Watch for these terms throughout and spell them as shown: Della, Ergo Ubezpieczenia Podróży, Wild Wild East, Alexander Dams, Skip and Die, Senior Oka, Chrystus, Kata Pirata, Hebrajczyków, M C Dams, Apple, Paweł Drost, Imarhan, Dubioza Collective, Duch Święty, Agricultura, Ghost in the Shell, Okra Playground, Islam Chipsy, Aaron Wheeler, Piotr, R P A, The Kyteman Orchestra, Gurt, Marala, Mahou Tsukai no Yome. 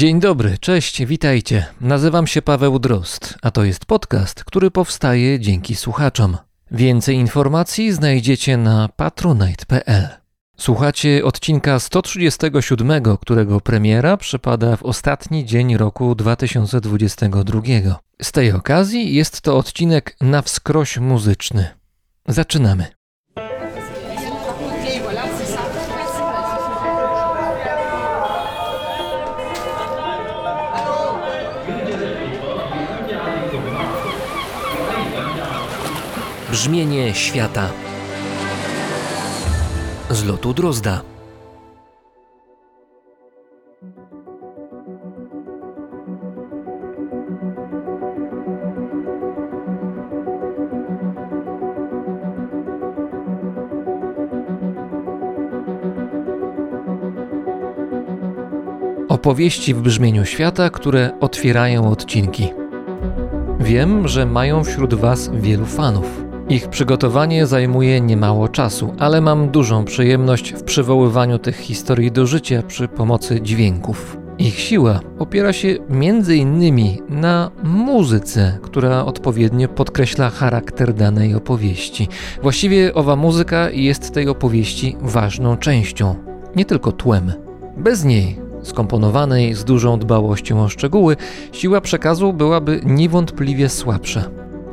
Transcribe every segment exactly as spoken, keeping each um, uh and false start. Dzień dobry, cześć, witajcie. Nazywam się Paweł Drost, a to jest podcast, który powstaje dzięki słuchaczom. Więcej informacji znajdziecie na patronite kropka p l. Słuchacie odcinka sto trzydziestego siódmego, którego premiera przypada w ostatni dzień roku dwa tysiące dwudziestego drugiego. Z tej okazji jest to odcinek na wskroś muzyczny. Zaczynamy. Brzmienie świata z lotu Drozda. Opowieści w brzmieniu świata, które otwierają odcinki. Wiem, że mają wśród Was wielu fanów. Ich przygotowanie zajmuje niemało czasu, ale mam dużą przyjemność w przywoływaniu tych historii do życia przy pomocy dźwięków. Ich siła opiera się między innymi na muzyce, która odpowiednio podkreśla charakter danej opowieści. Właściwie owa muzyka jest tej opowieści ważną częścią, nie tylko tłem. Bez niej, skomponowanej z dużą dbałością o szczegóły, siła przekazu byłaby niewątpliwie słabsza.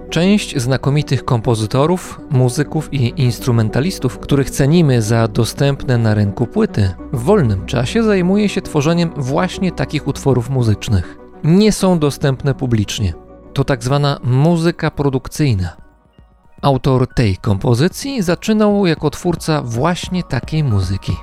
Część znakomitych kompozytorów, muzyków i instrumentalistów, których cenimy za dostępne na rynku płyty, w wolnym czasie zajmuje się tworzeniem właśnie takich utworów muzycznych. Nie są dostępne publicznie. To tak zwana muzyka produkcyjna. Autor tej kompozycji zaczynał jako twórca właśnie takiej muzyki.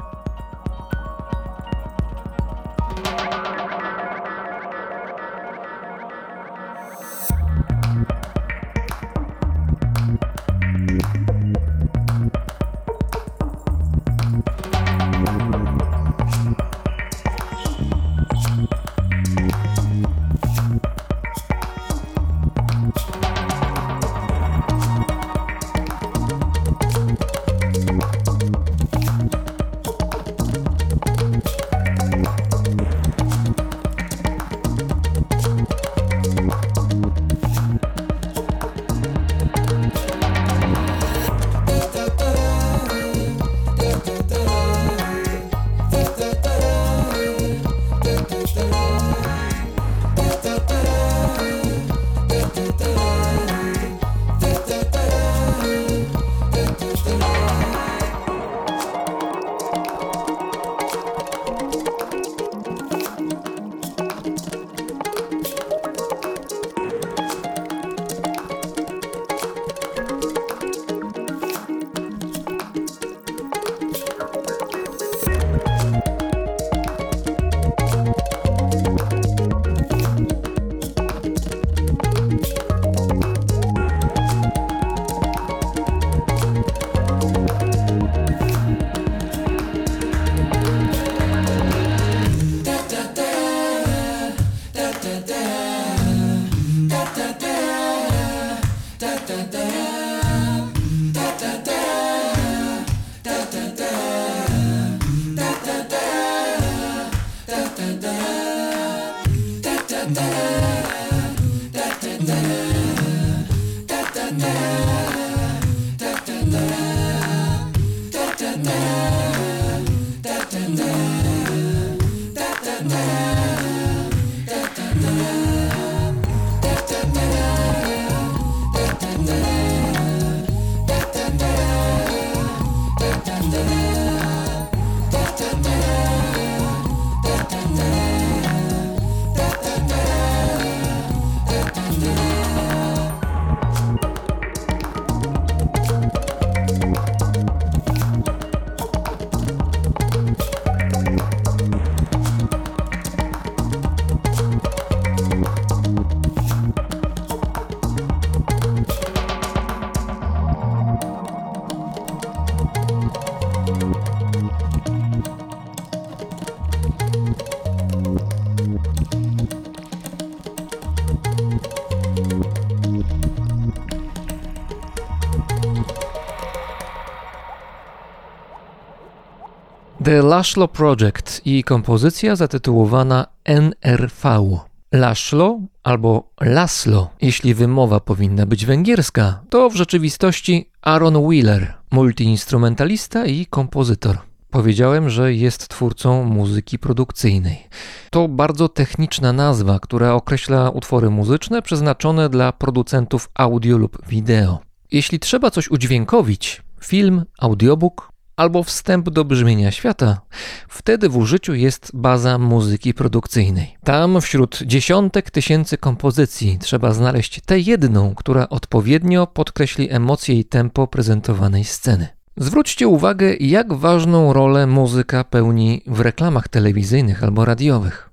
The Laszlo Project i kompozycja zatytułowana N R V. Laszlo albo Laszlo, jeśli wymowa powinna być węgierska, to w rzeczywistości Aaron Wheeler, multiinstrumentalista i kompozytor. Powiedziałem, że jest twórcą muzyki produkcyjnej. To bardzo techniczna nazwa, która określa utwory muzyczne przeznaczone dla producentów audio lub wideo. Jeśli trzeba coś udźwiękowić, film, audiobook albo wstęp do brzmienia świata, wtedy w użyciu jest baza muzyki produkcyjnej. Tam wśród dziesiątek tysięcy kompozycji trzeba znaleźć tę jedną, która odpowiednio podkreśli emocje i tempo prezentowanej sceny. Zwróćcie uwagę, jak ważną rolę muzyka pełni w reklamach telewizyjnych albo radiowych,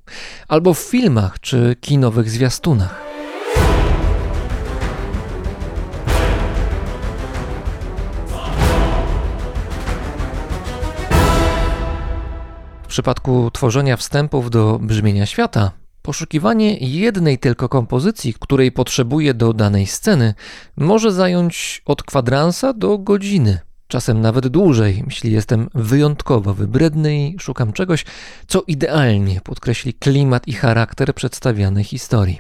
albo w filmach czy kinowych zwiastunach. W przypadku tworzenia wstępów do brzmienia świata, poszukiwanie jednej tylko kompozycji, której potrzebuje do danej sceny, może zająć od kwadransa do godziny. Czasem nawet dłużej, jeśli jestem wyjątkowo wybredny i szukam czegoś, co idealnie podkreśli klimat i charakter przedstawianej historii.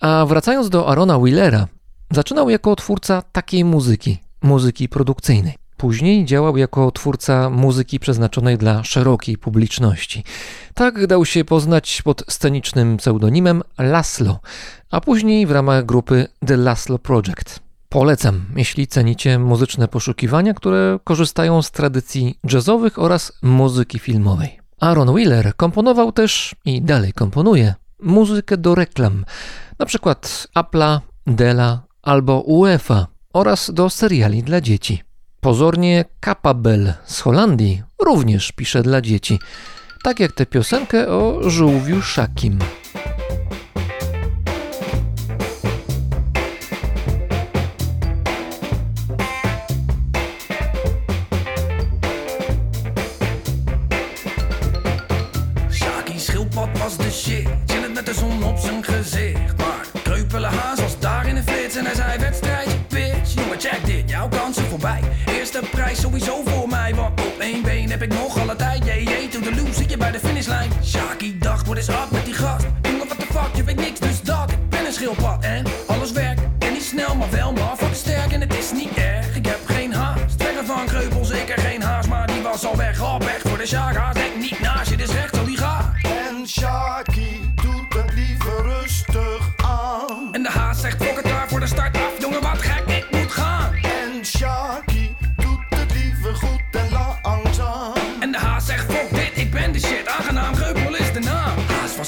A wracając do Aarona Wheelera, zaczynał jako twórca takiej muzyki, muzyki produkcyjnej. Później działał jako twórca muzyki przeznaczonej dla szerokiej publiczności. Tak dał się poznać pod scenicznym pseudonimem Laszlo, a później w ramach grupy The Laszlo Project. Polecam, jeśli cenicie muzyczne poszukiwania, które korzystają z tradycji jazzowych oraz muzyki filmowej. Aaron Wheeler komponował też i dalej komponuje muzykę do reklam, np. Apple'a, Della albo UEFA oraz do seriali dla dzieci. Pozornie Kapabel z Holandii również pisze dla dzieci, tak jak tę piosenkę o żółwiu Szakim. Sowieso voor mij, want op één been heb ik nog alle tijd. Jee, jee, to the loop zit je bij de finishlijn. Shaki dacht, what is up met die gast? Jongen, what the fuck, je weet niks, dus dat. Ik ben een schildpad en alles werkt. En niet snel, maar wel, maar fuck sterk. En het is niet erg, ik heb geen haast. Trekken van kreupel, zeker geen haast. Maar die was al weg, al weg voor de Shaka. Denk niet naast, je is recht, al die gaat. En Shaki doet het liever rustig aan. En de haast zegt, fuck het klaar voor de start af. Jongen, wat gek, ik moet gaan. En Shaki.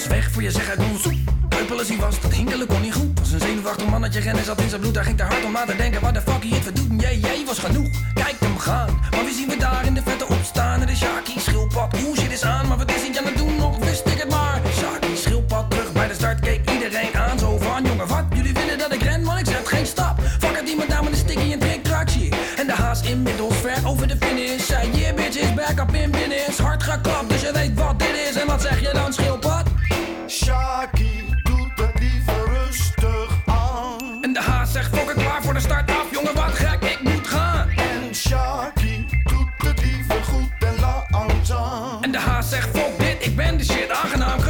Weg voor je zeg uit ons. Kreupel is die was, dat hinkelen kon niet goed. Was een zenuwachtig mannetje en hij zat in zijn bloed. Hij ging te hard om aan te denken, what the fuck hij het verdoet. Jee, jee, was genoeg, kijk hem gaan. Maar wie zien we daar in de vette opstaan? Er is Shaki, schildpad, hoe shit is aan. Maar wat is hij aan het doen, nog wist ik het maar. Shaki, schildpad, terug bij de start. Keek iedereen aan, zo van, jongen wat? Jullie willen dat ik ren, maar ik zet geen stap. Fuck het, iemand daar met een sticky en trick-trak, shit. En de haas inmiddels ver over de finish. Zei, yeah bitch, is back up in business. Hard geklapt, dus je weet wat dit is. En wat zeg je dan, schildpad? Shaki doet het liever rustig aan. En de haas zegt fokker klaar voor de start af. Jongen wat gek, ik moet gaan. En Shaki doet het liever goed en langzaam. En de haas zegt fok dit, ik ben de shit, aangenaam.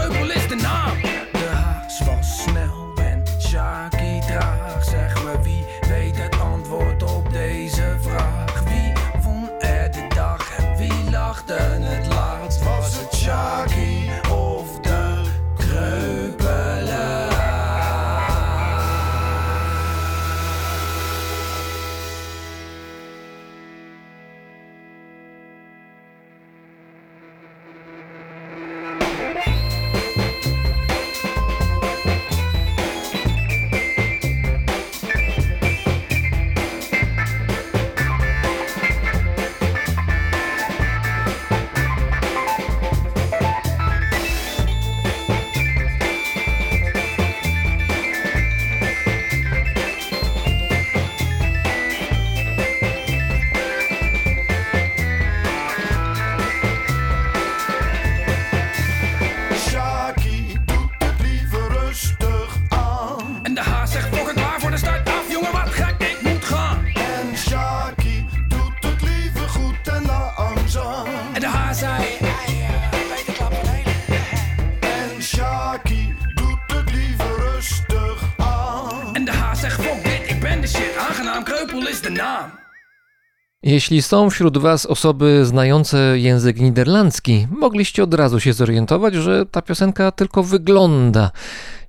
Jeśli są wśród Was osoby znające język niderlandzki, mogliście od razu się zorientować, że ta piosenka tylko wygląda,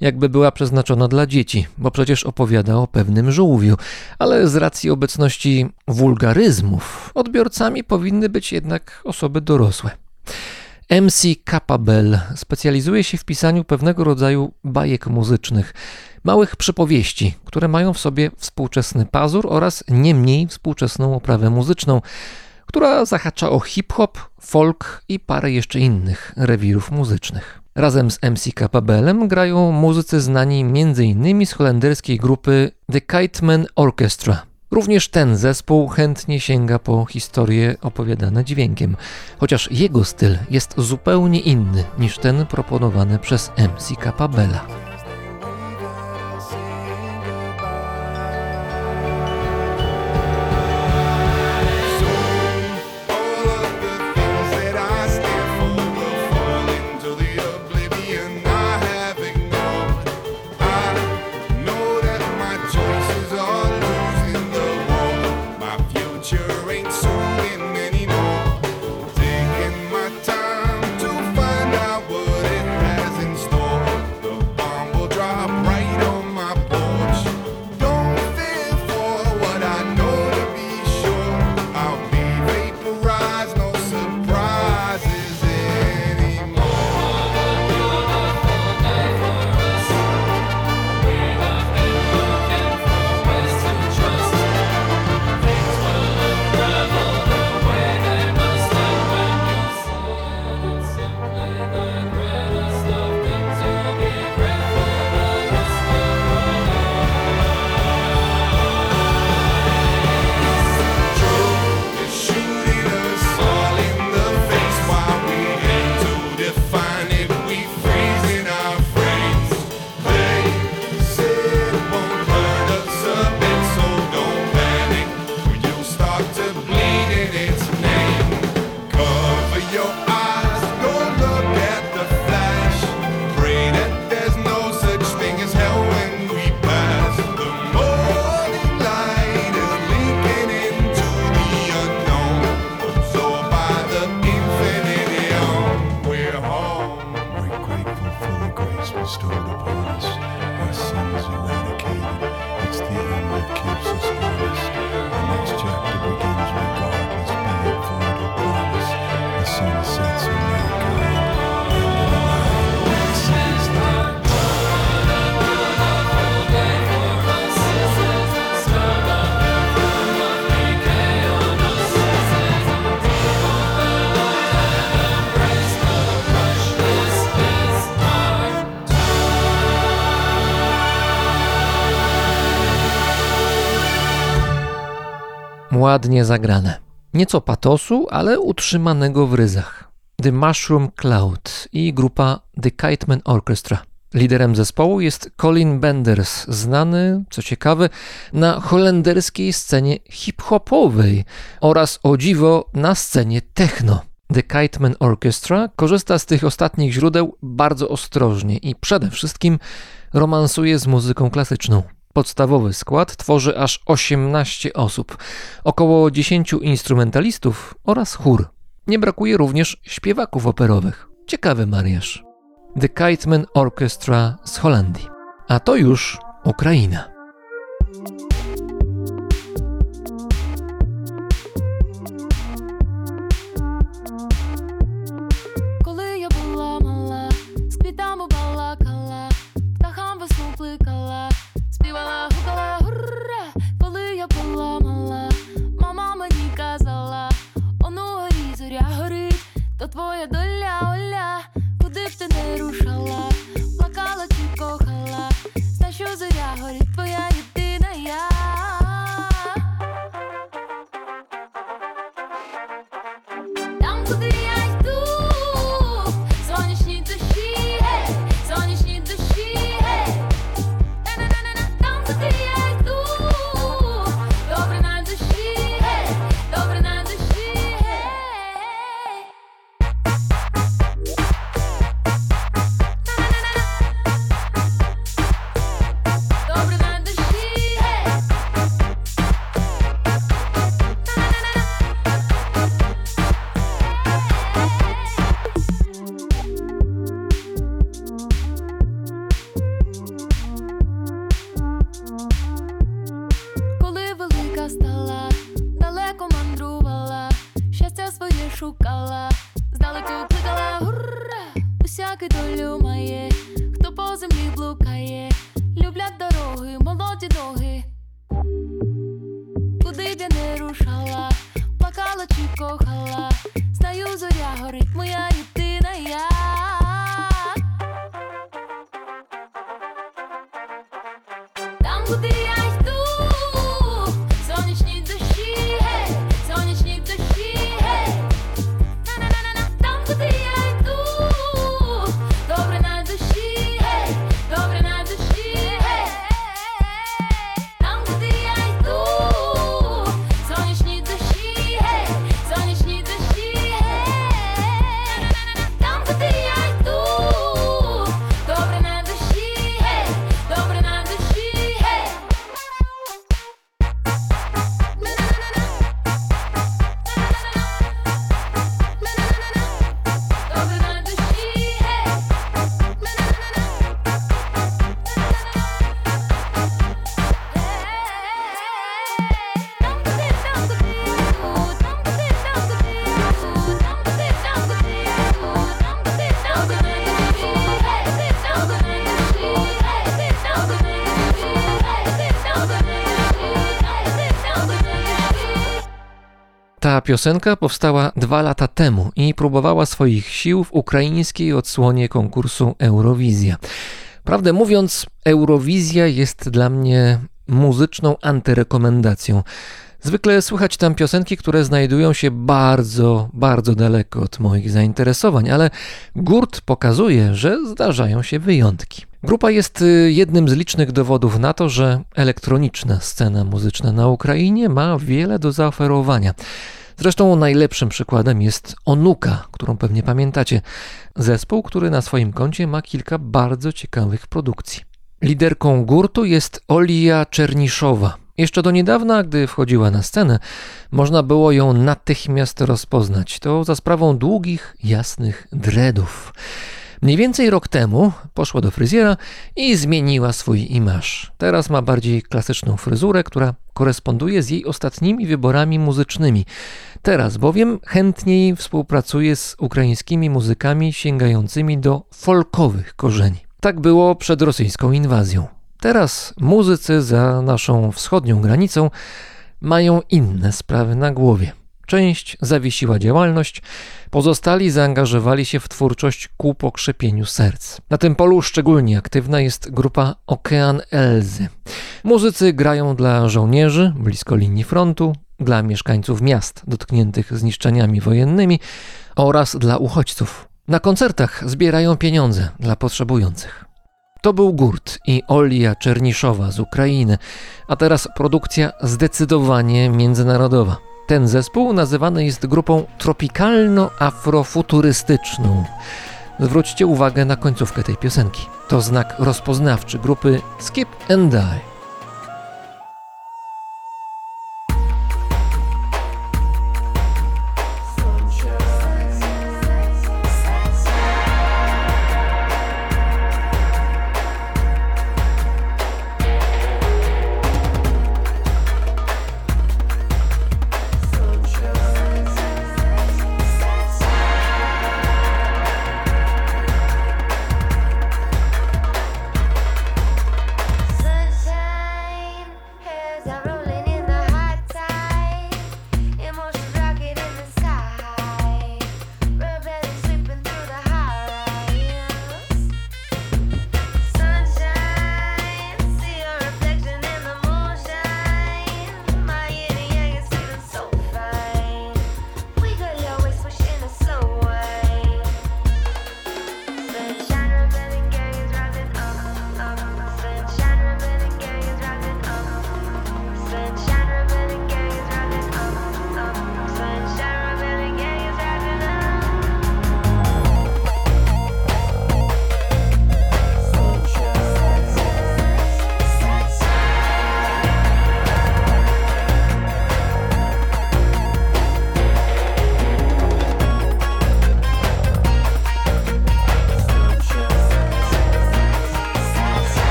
jakby była przeznaczona dla dzieci, bo przecież opowiada o pewnym żółwiu, ale z racji obecności wulgaryzmów odbiorcami powinny być jednak osoby dorosłe. M C Kapabel specjalizuje się w pisaniu pewnego rodzaju bajek muzycznych, małych przypowieści, które mają w sobie współczesny pazur oraz nie mniej współczesną oprawę muzyczną, która zahacza o hip-hop, folk i parę jeszcze innych rewirów muzycznych. Razem z M C Kapabelem grają muzycy znani m.in. z holenderskiej grupy The Kyteman Orchestra. Również ten zespół chętnie sięga po historie opowiadane dźwiękiem, chociaż jego styl jest zupełnie inny niż ten proponowany przez M C Kapabela. Ładnie zagrane. Nieco patosu, ale utrzymanego w ryzach. The Mushroom Cloud i grupa The Kyteman Orchestra. Liderem zespołu jest Colin Benders, znany, co ciekawe, na holenderskiej scenie hip-hopowej oraz o dziwo na scenie techno. The Kyteman Orchestra korzysta z tych ostatnich źródeł bardzo ostrożnie i przede wszystkim romansuje z muzyką klasyczną. Podstawowy skład tworzy aż osiemnaście osób, około dziesięciu instrumentalistów oraz chór. Nie brakuje również śpiewaków operowych. Ciekawy mariaż. The Kyteman Orchestra z Holandii. A to już Ukraina. Твоя доля, Оля, куди б ти не рушала, плакала чи кохала, знай, що зоря горить твоя єдина я. Там, куди я йду, сонячні душі, сонячні душі. Ta piosenka powstała dwa lata temu i próbowała swoich sił w ukraińskiej odsłonie konkursu Eurowizja. Prawdę mówiąc, Eurowizja jest dla mnie muzyczną antyrekomendacją. Zwykle słychać tam piosenki, które znajdują się bardzo, bardzo daleko od moich zainteresowań, ale Gurt pokazuje, że zdarzają się wyjątki. Grupa jest jednym z licznych dowodów na to, że elektroniczna scena muzyczna na Ukrainie ma wiele do zaoferowania. Zresztą najlepszym przykładem jest Onuka, którą pewnie pamiętacie. Zespół, który na swoim koncie ma kilka bardzo ciekawych produkcji. Liderką Gurtu jest Olia Czerniszowa. Jeszcze do niedawna, gdy wchodziła na scenę, można było ją natychmiast rozpoznać. To za sprawą długich, jasnych dreadów. Mniej więcej rok temu poszła do fryzjera i zmieniła swój imaż. Teraz ma bardziej klasyczną fryzurę, która koresponduje z jej ostatnimi wyborami muzycznymi. Teraz bowiem chętniej współpracuje z ukraińskimi muzykami sięgającymi do folkowych korzeni. Tak było przed rosyjską inwazją. Teraz muzycy za naszą wschodnią granicą mają inne sprawy na głowie. Część zawiesiła działalność, pozostali zaangażowali się w twórczość ku pokrzepieniu serc. Na tym polu szczególnie aktywna jest grupa Okean Elzy. Muzycy grają dla żołnierzy blisko linii frontu, dla mieszkańców miast dotkniętych zniszczeniami wojennymi oraz dla uchodźców. Na koncertach zbierają pieniądze dla potrzebujących. To był Gurt i Olia Czerniszowa z Ukrainy, a teraz produkcja zdecydowanie międzynarodowa. Ten zespół nazywany jest grupą tropikalno-afrofuturystyczną. Zwróćcie uwagę na końcówkę tej piosenki. To znak rozpoznawczy grupy Skip and Die.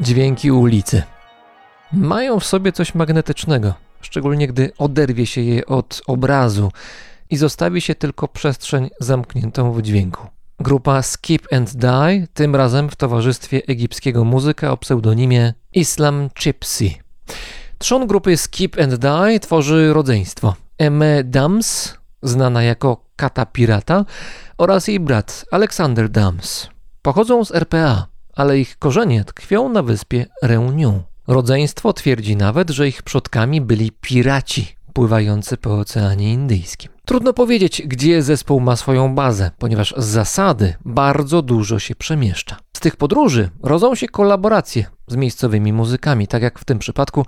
Dźwięki ulicy. Mają w sobie coś magnetycznego, szczególnie gdy oderwie się je od obrazu i zostawi się tylko przestrzeń zamkniętą w dźwięku. Grupa Skip and Die, tym razem w towarzystwie egipskiego muzyka o pseudonimie Islam Chipsy. Trzon grupy Skip and Die tworzy rodzeństwo. M C Dams, znana jako Kata Pirata, oraz jej brat Alexander Dams. Pochodzą z R P A, ale ich korzenie tkwią na wyspie Reunion. Rodzeństwo twierdzi nawet, że ich przodkami byli piraci pływający po Oceanie Indyjskim. Trudno powiedzieć, gdzie zespół ma swoją bazę, ponieważ z zasady bardzo dużo się przemieszcza. Z tych podróży rodzą się kolaboracje z miejscowymi muzykami, tak jak w tym przypadku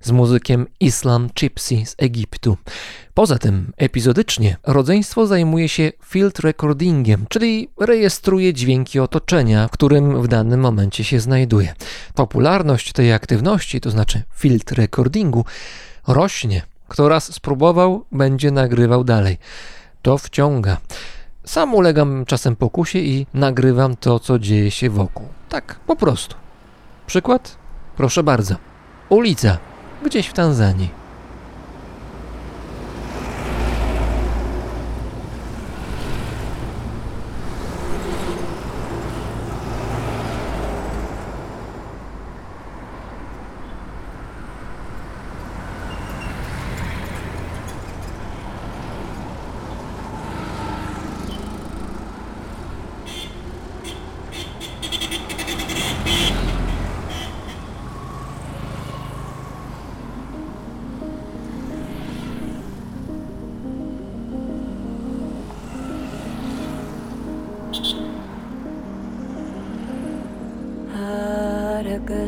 z muzykiem Islam Chipsy z Egiptu. Poza tym epizodycznie rodzeństwo zajmuje się field recordingiem, czyli rejestruje dźwięki otoczenia, w którym w danym momencie się znajduje. Popularność tej aktywności, to znaczy field recordingu, rośnie. Kto raz spróbował, będzie nagrywał dalej. To wciąga. Sam ulegam czasem pokusie i nagrywam to, co dzieje się wokół. Tak, po prostu. Przykład? Proszę bardzo. Ulica. Gdzieś w Tanzanii.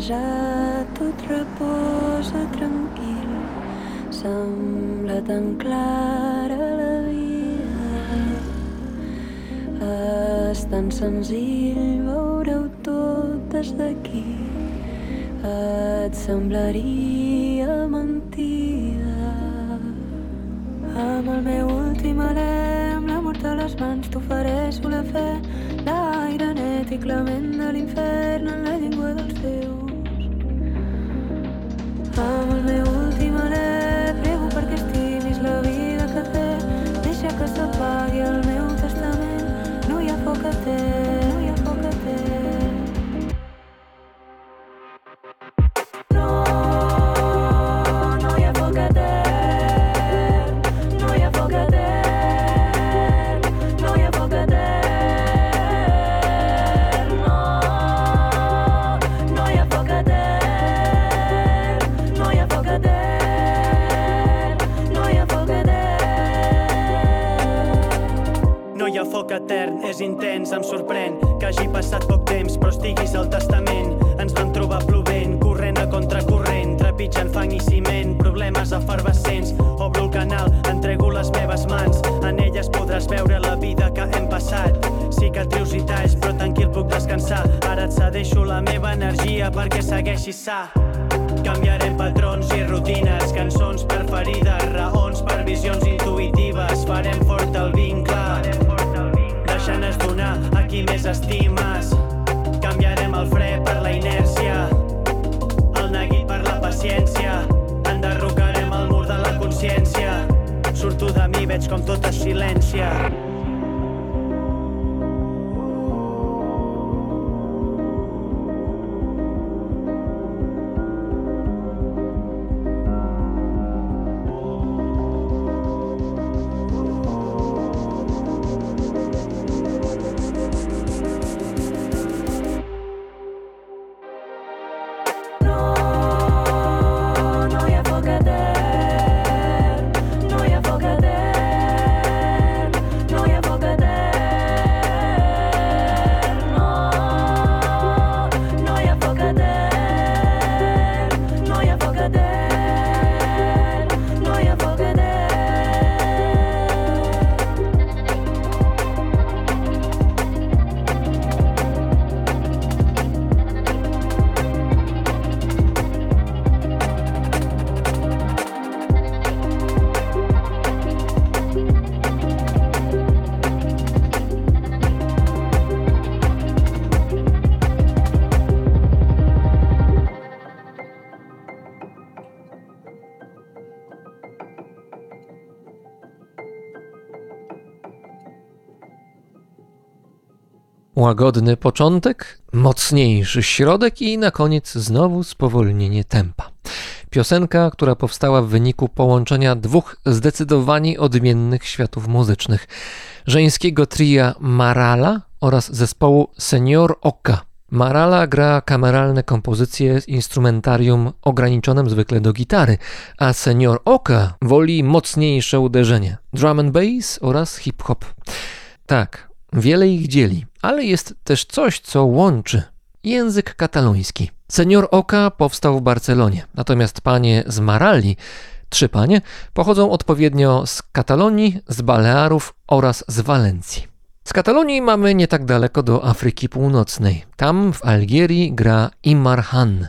Ja tot reposa tranquil, sembla tan clara la vida. És tan senzill veure-ho tot des d'aquí, et semblaria mentida. Amb el meu últim alem, l'amor de les mans t'ofereixo la fe, l'aire net i clement de l'infern en la llengua dels teus. Amb el meu últim alè, prego perquè estimis la vida que té. Deixa que s'apagui el meu testament, no hi ha foc que té, no hi ha foc que té. No, no hi ha foc que té, no hi ha foc que té, no hi ha foc que té. No, no hi ha foc que té. Foc etern és intens, em sorprèn que hagi passat poc temps, però estiguis al testament. Ens vam trobar plovent, corrent a contracorrent, trepitjant fang i ciment, problemes efervescents. Obro el canal, entrego les meves mans, en elles podràs veure la vida que hem passat. Cicatrius i talls, però tranquil puc descansar, ara et cedeixo la meva energia perquè segueixis sa. Canviarem patrons i rutines, cançons per ferides, raons per visions intuïtives, farem fort el vincle. Deixant-nos donar a qui més estimes. Canviarem el fre per la inèrcia, el neguit per la paciència. Enderrocarem el mur de la consciència. Surto de mi, veig com tot es silencia. No Łagodny początek, mocniejszy środek i na koniec znowu spowolnienie tempa. Piosenka, która powstała w wyniku połączenia dwóch zdecydowanie odmiennych światów muzycznych. Żeńskiego tria Marala oraz zespołu Senior Oka. Marala gra kameralne kompozycje z instrumentarium ograniczonym zwykle do gitary, a Senior Oka woli mocniejsze uderzenie, drum and bass oraz hip-hop. Tak, wiele ich dzieli, ale jest też coś, co łączy. Język kataloński. Senior Oka powstał w Barcelonie, natomiast panie z Marali, trzy panie, pochodzą odpowiednio z Katalonii, z Balearów oraz z Walencji. Z Katalonii mamy nie tak daleko do Afryki Północnej. Tam w Algierii gra Imarhan,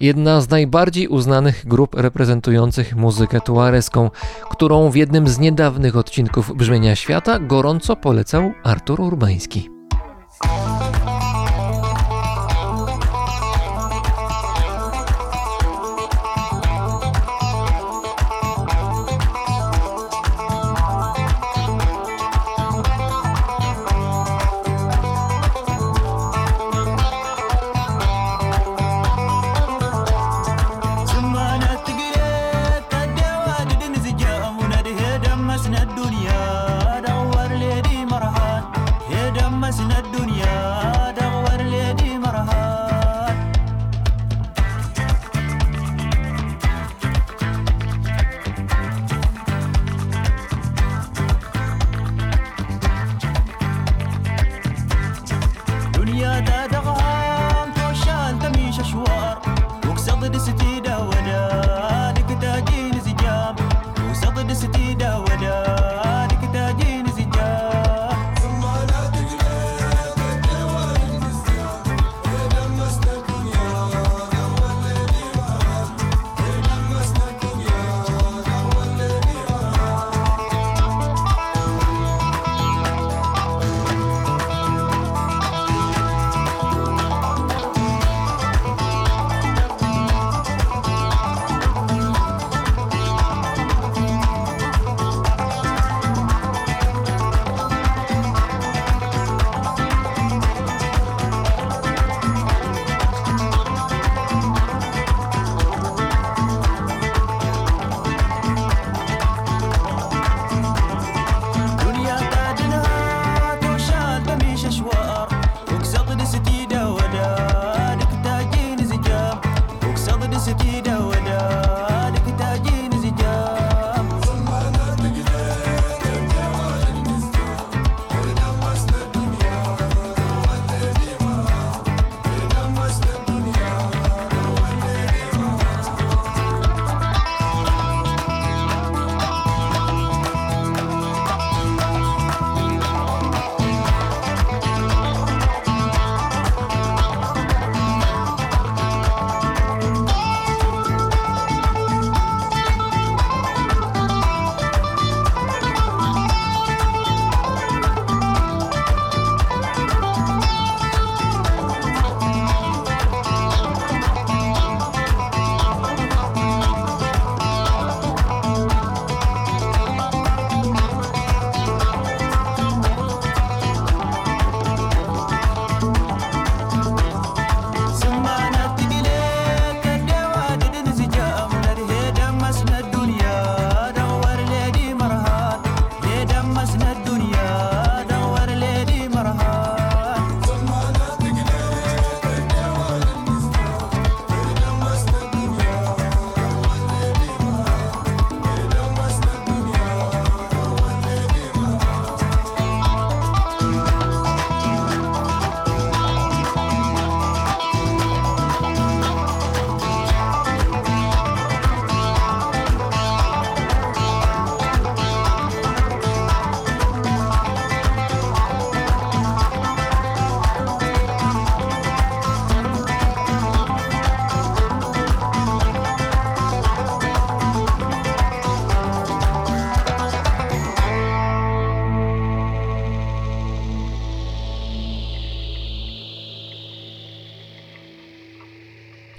jedna z najbardziej uznanych grup reprezentujących muzykę tuareską, którą w jednym z niedawnych odcinków Brzmienia Świata gorąco polecał Artur Urbański.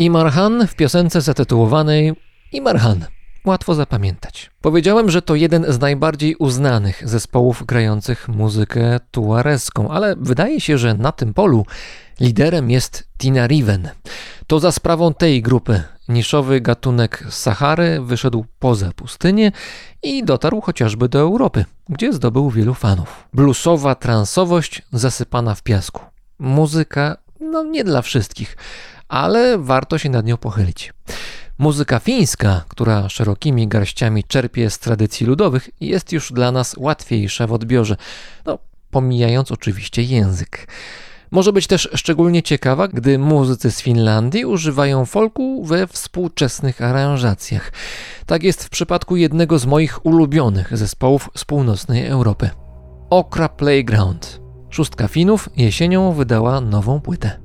Imarhan w piosence zatytułowanej Imarhan. łatwo zapamiętać. Powiedziałem, że to jeden z najbardziej uznanych zespołów grających muzykę tuareską, ale wydaje się, że na tym polu liderem jest Tinariwen. To za sprawą tej grupy niszowy gatunek z Sahary wyszedł poza pustynię i dotarł chociażby do Europy, gdzie zdobył wielu fanów. Bluesowa transowość zasypana w piasku. Muzyka, no nie dla wszystkich, ale warto się nad nią pochylić. Muzyka fińska, która szerokimi garściami czerpie z tradycji ludowych, jest już dla nas łatwiejsza w odbiorze, no pomijając oczywiście język. Może być też szczególnie ciekawa, gdy muzycy z Finlandii używają folku we współczesnych aranżacjach. Tak jest w przypadku jednego z moich ulubionych zespołów z północnej Europy. Okra Playground. Szóstka Finów jesienią wydała nową płytę.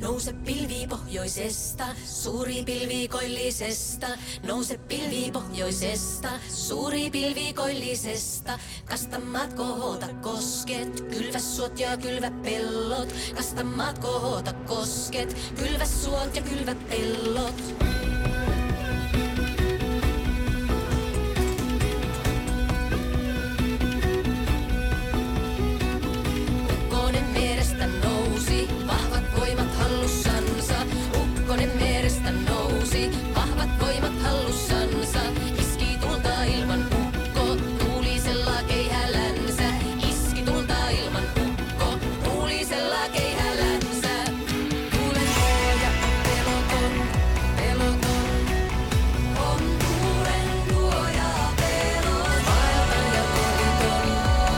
Nouse pilvi pohjoisesta, suuri pilvi koillisesta. Nouse pilvi pohjoisesta, suuri pilvi koillisesta. Kasta maat kohota kosket, kylvä suot ja kylvä pellot. Kasta maat kohota kosket, kylvä suot ja kylvä pellot. Ukkonen merestä nousi, vahvat voimat. Ukkonen merestä nousi, vahvat voimat hallussansa. Iski tulta ilman ukko, tuulisella keihälänsä. Iski tulta ilman ukko, tuulisella keihälänsä. Tuulen hoja peloton, peloton. On tuulen tuoja peloton. Vaeltaja koditon,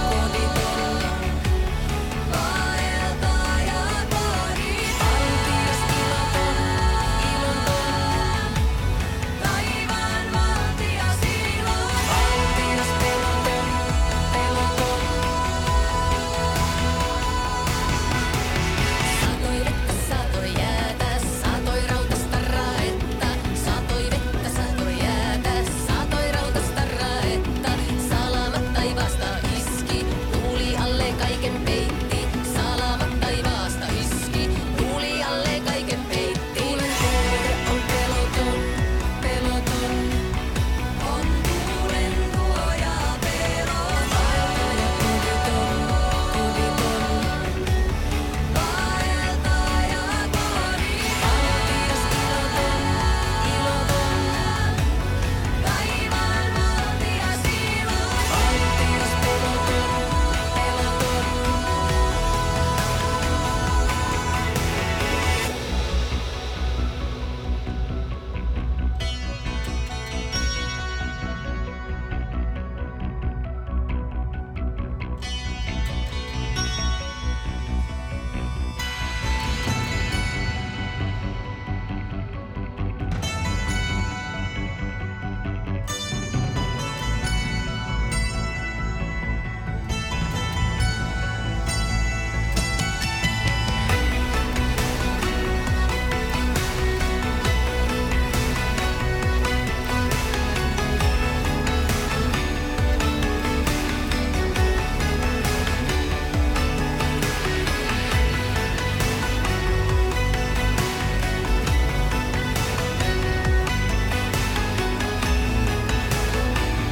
koditon.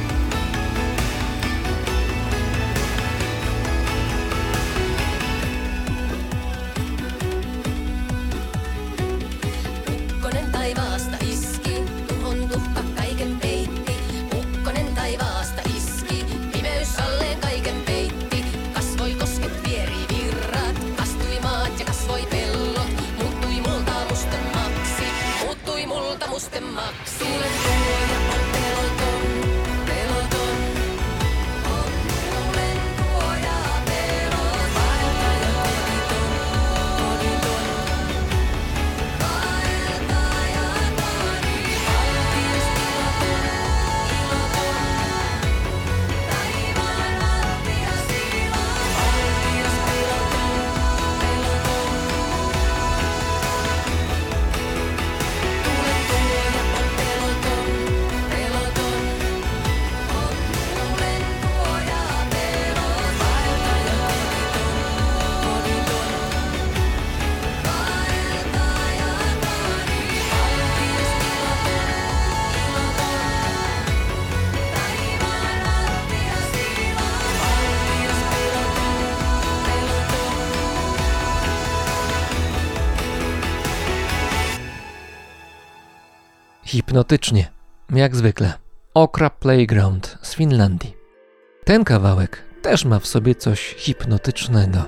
Vaeltaja koditon. Ukkonen taivaasta iski, tuhon tuhka kaiken peitti. Ukkonen taivaasta iski, pimeys alleen kaiken peitti. Kasvoi kosket, vieri virrat, astui maat ja kasvoi pellot. Muuttui multa mustemmaksi, muuttui multa mustemmaksi. Tuulen tuoja on peloton, peloton. On tuulen tuoja pelot. Vaeltaja koditon, koditon. Vaeltaja kodi. Valtias iloton, iloton. Taivaan valtias iloton. Valtias peloton, peloton. Tuulen tuoja on peloton, hipnotycznie, jak zwykle. Okra Playground z Finlandii. Ten kawałek też ma w sobie coś hipnotycznego.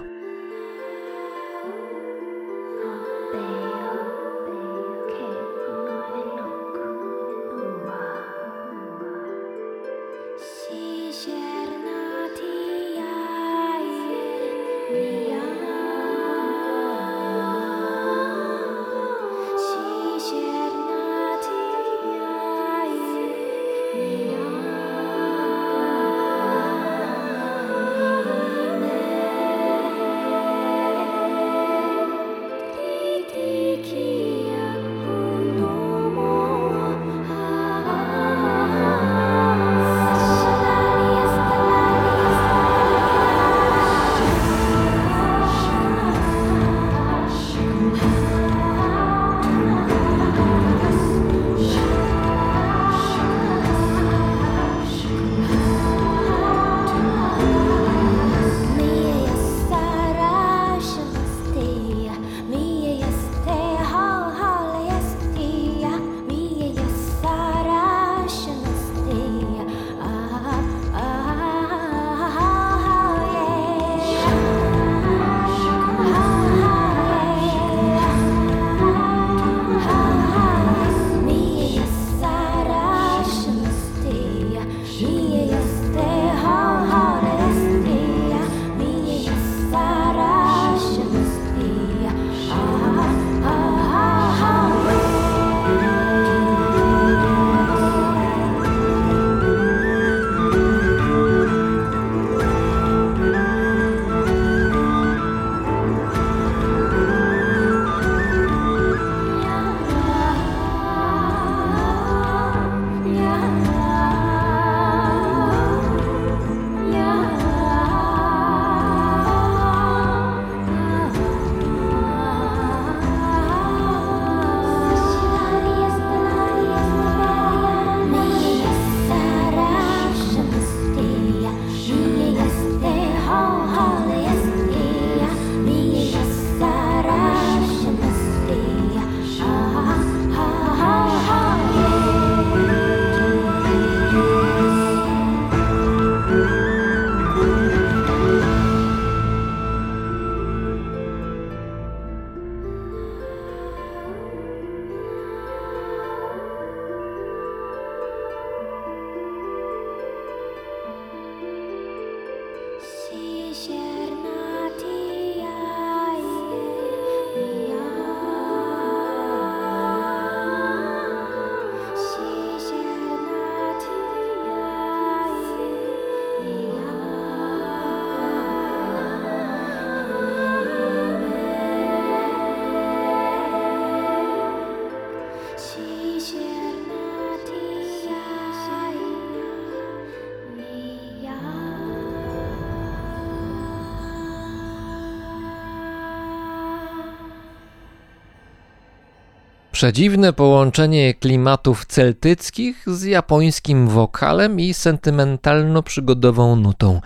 Przedziwne połączenie klimatów celtyckich z japońskim wokalem i sentymentalno-przygodową nutą.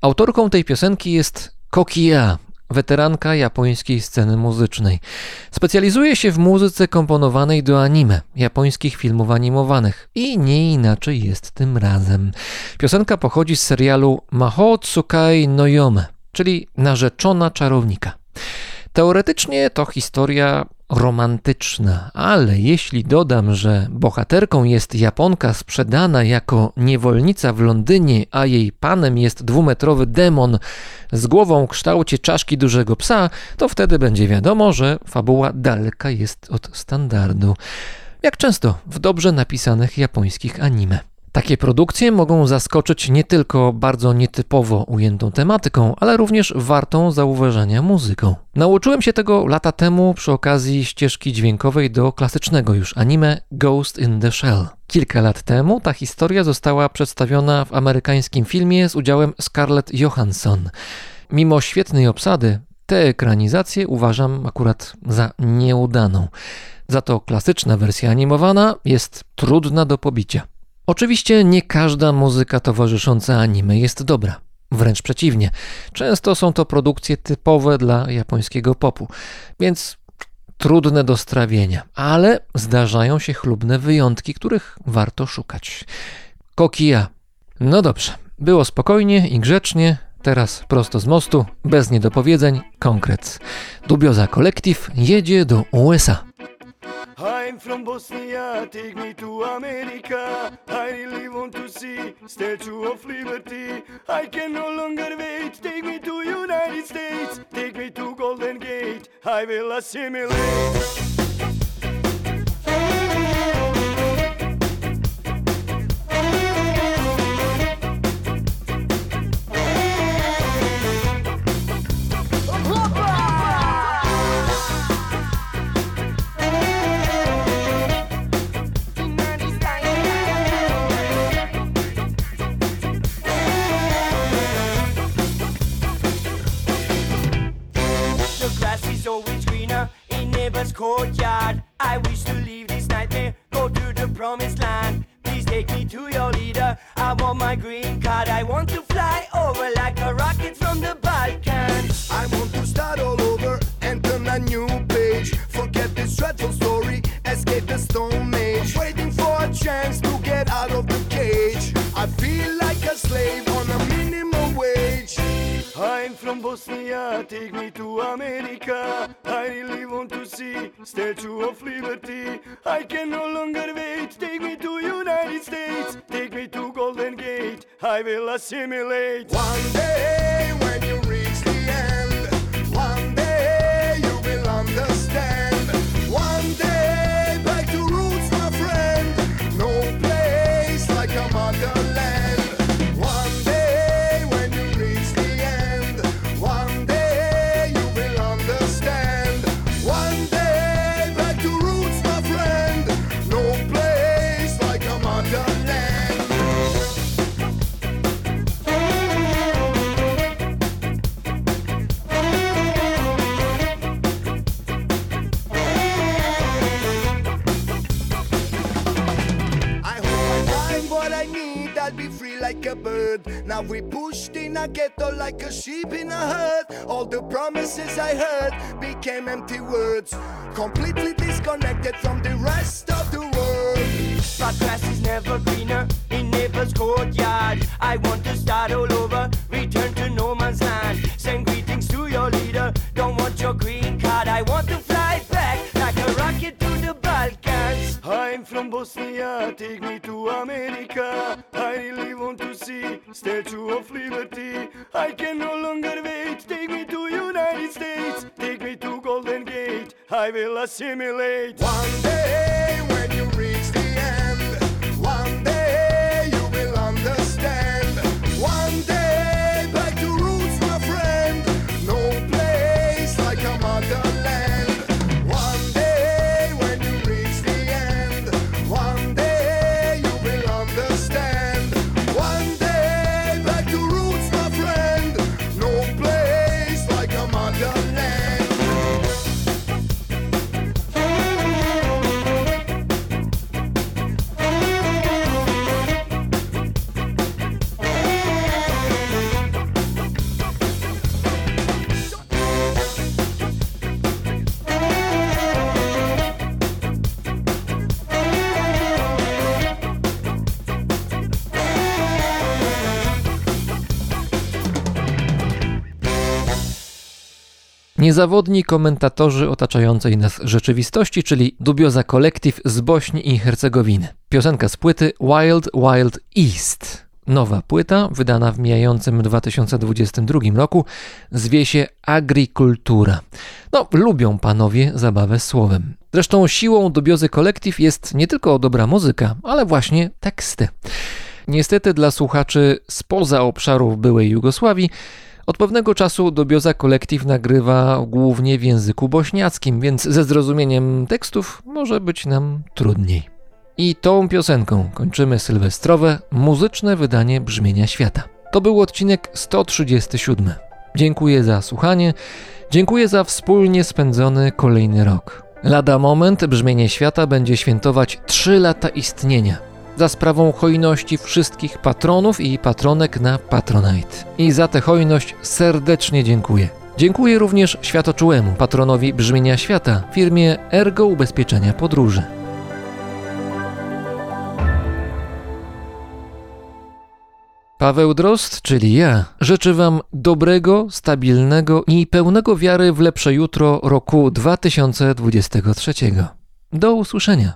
Autorką tej piosenki jest Kokia, weteranka japońskiej sceny muzycznej. Specjalizuje się w muzyce komponowanej do anime, japońskich filmów animowanych i nie inaczej jest tym razem. Piosenka pochodzi z serialu Mahou Tsukai no Yome, czyli Narzeczona Czarownika. Teoretycznie to historia romantyczna, ale jeśli dodam, że bohaterką jest Japonka sprzedana jako niewolnica w Londynie, a jej panem jest dwumetrowy demon z głową w kształcie czaszki dużego psa, to wtedy będzie wiadomo, że fabuła daleka jest od standardu, jak często w dobrze napisanych japońskich anime. Takie produkcje mogą zaskoczyć nie tylko bardzo nietypowo ujętą tematyką, ale również wartą zauważenia muzyką. Nauczyłem się tego lata temu przy okazji ścieżki dźwiękowej do klasycznego już anime Ghost in the Shell. Kilka lat temu ta historia została przedstawiona w amerykańskim filmie z udziałem Scarlett Johansson. Mimo świetnej obsady, tę ekranizację uważam akurat za nieudaną. Za to klasyczna wersja animowana jest trudna do pobicia. Oczywiście nie każda muzyka towarzysząca anime jest dobra. Wręcz przeciwnie. Często są to produkcje typowe dla japońskiego popu. Więc trudne do strawienia, ale zdarzają się chlubne wyjątki, których warto szukać. Kokia. No dobrze, było spokojnie i grzecznie, teraz prosto z mostu, bez niedopowiedzeń, konkret. Dubioza Collective jedzie do U S A. I'm from Bosnia, take me to America. I really want to see Statue of Liberty. I can no longer wait, take me to United States. Take me to Golden Gate, I will assimilate. Courtyard. I wish to leave this nightmare, go to the promised land. Please take me to your leader. I want my green card. I want to fly over like a rocket from the Balkans. I want to start all over and turn a new page. Forget this dreadful story, escape the Stone Age. Waiting for a chance to get out of the cage. I feel like a slave on a minimum wage. I'm from Bosnia, take me to America. I really want to see Statue of Liberty. I can no longer wait, take me to United States. Take me to Golden Gate, I will assimilate. One day when you reach the end, one day you will understand. One day back to roots, my friend. No place like a motherland. Now we pushed in a ghetto like a sheep in a herd. All the promises I heard became empty words, completely disconnected from the rest of the world. But grass is never greener in neighbor's courtyard. I want to start all over, return to no man's land. Send greetings to your leader, don't want your green card. I want to fly back like a rocket to the Balkans. I'm from Bosnia, take me to America. I really want to see Statue of Liberty. I can no longer wait, take me to United States. Take me to Golden Gate, I will assimilate. One day when you reach the end, one day you will understand. One day back to roots, my friend. No place like a motherland. Niezawodni komentatorzy otaczającej nas rzeczywistości, czyli Dubioza Collective z Bośni i Hercegowiny. Piosenka z płyty Wild Wild East. Nowa płyta, wydana w mijającym dwa tysiące dwudziestym drugim roku, zwie się Agricultura. No, lubią panowie zabawę słowem. Zresztą siłą Dubiozy Collective jest nie tylko dobra muzyka, ale właśnie teksty. Niestety dla słuchaczy spoza obszarów byłej Jugosławii od pewnego czasu Dubioza Collective nagrywa głównie w języku bośniackim, więc ze zrozumieniem tekstów może być nam trudniej. I tą piosenką kończymy sylwestrowe, muzyczne wydanie Brzmienia Świata. To był odcinek sto trzydziesty siódmy. Dziękuję za słuchanie, dziękuję za wspólnie spędzony kolejny rok. Lada moment Brzmienie Świata będzie świętować trzy lata istnienia. Za sprawą hojności wszystkich patronów i patronek na Patronite. I za tę hojność serdecznie dziękuję. Dziękuję również światoczułemu patronowi Brzmienia Świata, firmie Ergo Ubezpieczenia Podróży. Paweł Drost, czyli ja, życzy Wam dobrego, stabilnego i pełnego wiary w lepsze jutro roku dwa tysiące dwudziestego trzeciego. Do usłyszenia.